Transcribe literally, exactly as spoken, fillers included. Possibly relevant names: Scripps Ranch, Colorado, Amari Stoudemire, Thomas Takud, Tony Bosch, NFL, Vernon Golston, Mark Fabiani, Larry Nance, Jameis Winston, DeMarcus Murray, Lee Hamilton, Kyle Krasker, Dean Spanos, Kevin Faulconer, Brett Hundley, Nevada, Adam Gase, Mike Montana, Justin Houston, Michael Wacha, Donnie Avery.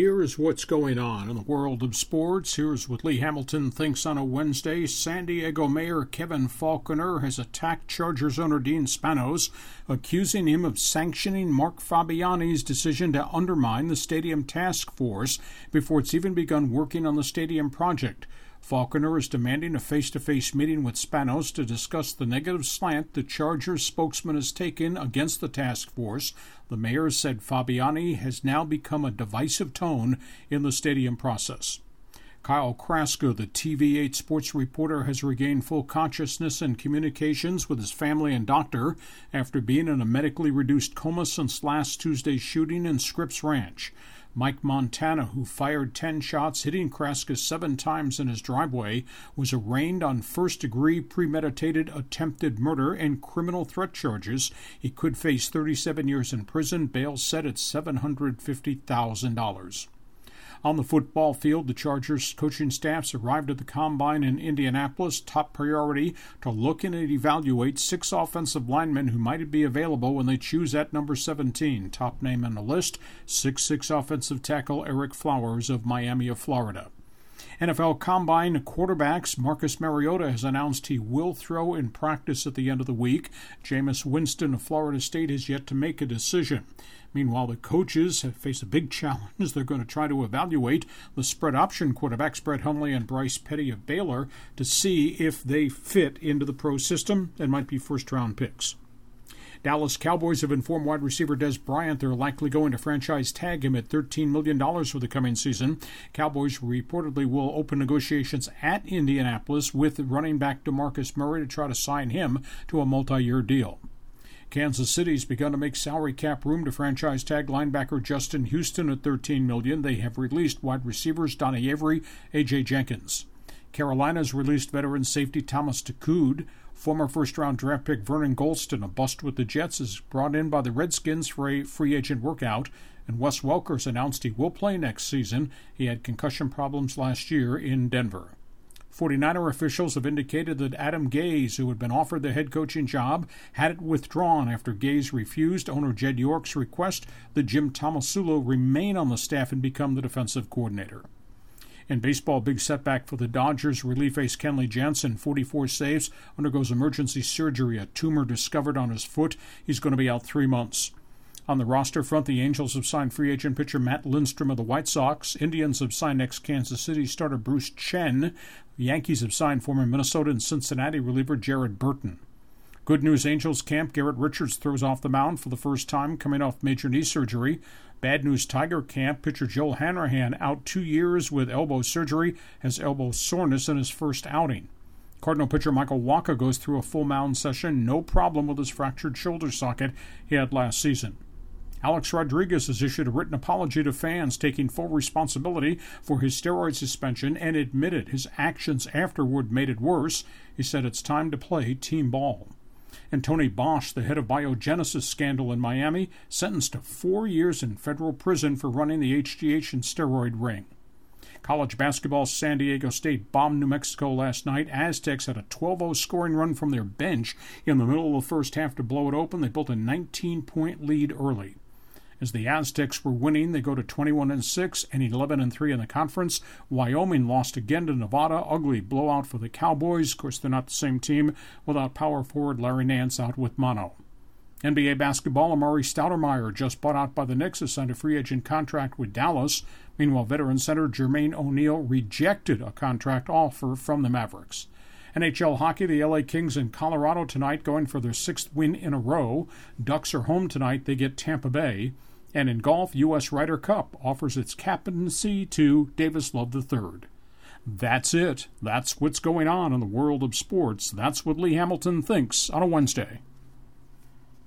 Here is what's going on in the world of sports. Here's what Lee Hamilton thinks on a Wednesday. San Diego Mayor Kevin Faulconer has attacked Chargers owner Dean Spanos, accusing him of sanctioning Mark Fabiani's decision to undermine the stadium task force before it's even begun working on the stadium project. Faulconer is demanding a face-to-face meeting with Spanos to discuss the negative slant the Chargers spokesman has taken against the task force. The mayor said Fabiani has now become a divisive tone in the stadium process. Kyle Krasker, the T V eight sports reporter, has regained full consciousness and communications with his family and doctor after being in a medically reduced coma since last Tuesday's shooting in Scripps Ranch. Mike Montana, who fired ten shots, hitting Krasker seven times in his driveway, was arraigned on first-degree premeditated attempted murder and criminal threat charges. He could face thirty-seven years in prison, bail set at seven hundred fifty thousand dollars. On the football field, the Chargers coaching staffs arrived at the Combine in Indianapolis, top priority to look and evaluate six offensive linemen who might be available when they choose at number seventeen. Top name on the list, six foot six offensive tackle Eric Flowers of Miami of Florida. N F L Combine quarterbacks. Marcus Mariota has announced he will throw in practice at the end of the week. Jameis Winston of Florida State has yet to make a decision. Meanwhile, the coaches have faced a big challenge. They're going to try to evaluate the spread option quarterbacks, Brett Hundley and Bryce Petty of Baylor, to see if they fit into the pro system and might be first-round picks. Dallas Cowboys have informed wide receiver Dez Bryant they're likely going to franchise tag him at thirteen million dollars for the coming season. Cowboys reportedly will open negotiations at Indianapolis with running back DeMarcus Murray to try to sign him to a multi-year deal. Kansas City's begun to make salary cap room to franchise tag linebacker Justin Houston at thirteen million dollars. They have released wide receivers Donnie Avery, A J. Jenkins. Carolina's released veteran safety Thomas Takud. Former first-round draft pick Vernon Golston, a bust with the Jets, is brought in by the Redskins for a free agent workout, and Wes Welker's announced he will play next season. He had concussion problems last year in Denver. forty-niner officials have indicated that Adam Gase, who had been offered the head coaching job, had it withdrawn after Gase refused owner Jed York's request that Jim Tomsula remain on the staff and become the defensive coordinator. In baseball, big setback for the Dodgers. Relief ace Kenley Jansen, forty-four saves, undergoes emergency surgery, a tumor discovered on his foot. He's going to be out three months. On the roster front, the Angels have signed free agent pitcher Matt Lindstrom of the White Sox. Indians have signed ex-Kansas City starter Bruce Chen. The Yankees have signed former Minnesota and Cincinnati reliever Jared Burton. Good news, Angels camp. Garrett Richards throws off the mound for the first time, coming off major knee surgery. Bad news, Tiger camp. Pitcher Joel Hanrahan, out two years with elbow surgery, has elbow soreness in his first outing. Cardinal pitcher Michael Wacha goes through a full mound session, no problem with his fractured shoulder socket he had last season. Alex Rodriguez has issued a written apology to fans, taking full responsibility for his steroid suspension and admitted his actions afterward made it worse. He said it's time to play team ball. And Tony Bosch, the head of biogenesis scandal in Miami, sentenced to four years in federal prison for running the H G H and steroid ring. College basketball, San Diego State bombed New Mexico last night. Aztecs had a twelve oh scoring run from their bench in the middle of the first half to blow it open. They built a nineteen-point lead early. As the Aztecs were winning, they go to twenty-one and six and eleven and three in the conference. Wyoming lost again to Nevada. Ugly blowout for the Cowboys. Of course, they're not the same team without power forward Larry Nance out with mono. N B A basketball, Amari Stoudemire, just bought out by the Knicks, has signed a free agent contract with Dallas. Meanwhile, veteran center Jermaine O'Neal rejected a contract offer from the Mavericks. N H L hockey, the L A Kings in Colorado tonight going for their sixth win in a row. Ducks are home tonight. They get Tampa Bay. And in golf, U S Ryder Cup offers its captaincy to Davis Love the third. That's it. That's what's going on in the world of sports. That's what Lee Hamilton thinks on a Wednesday.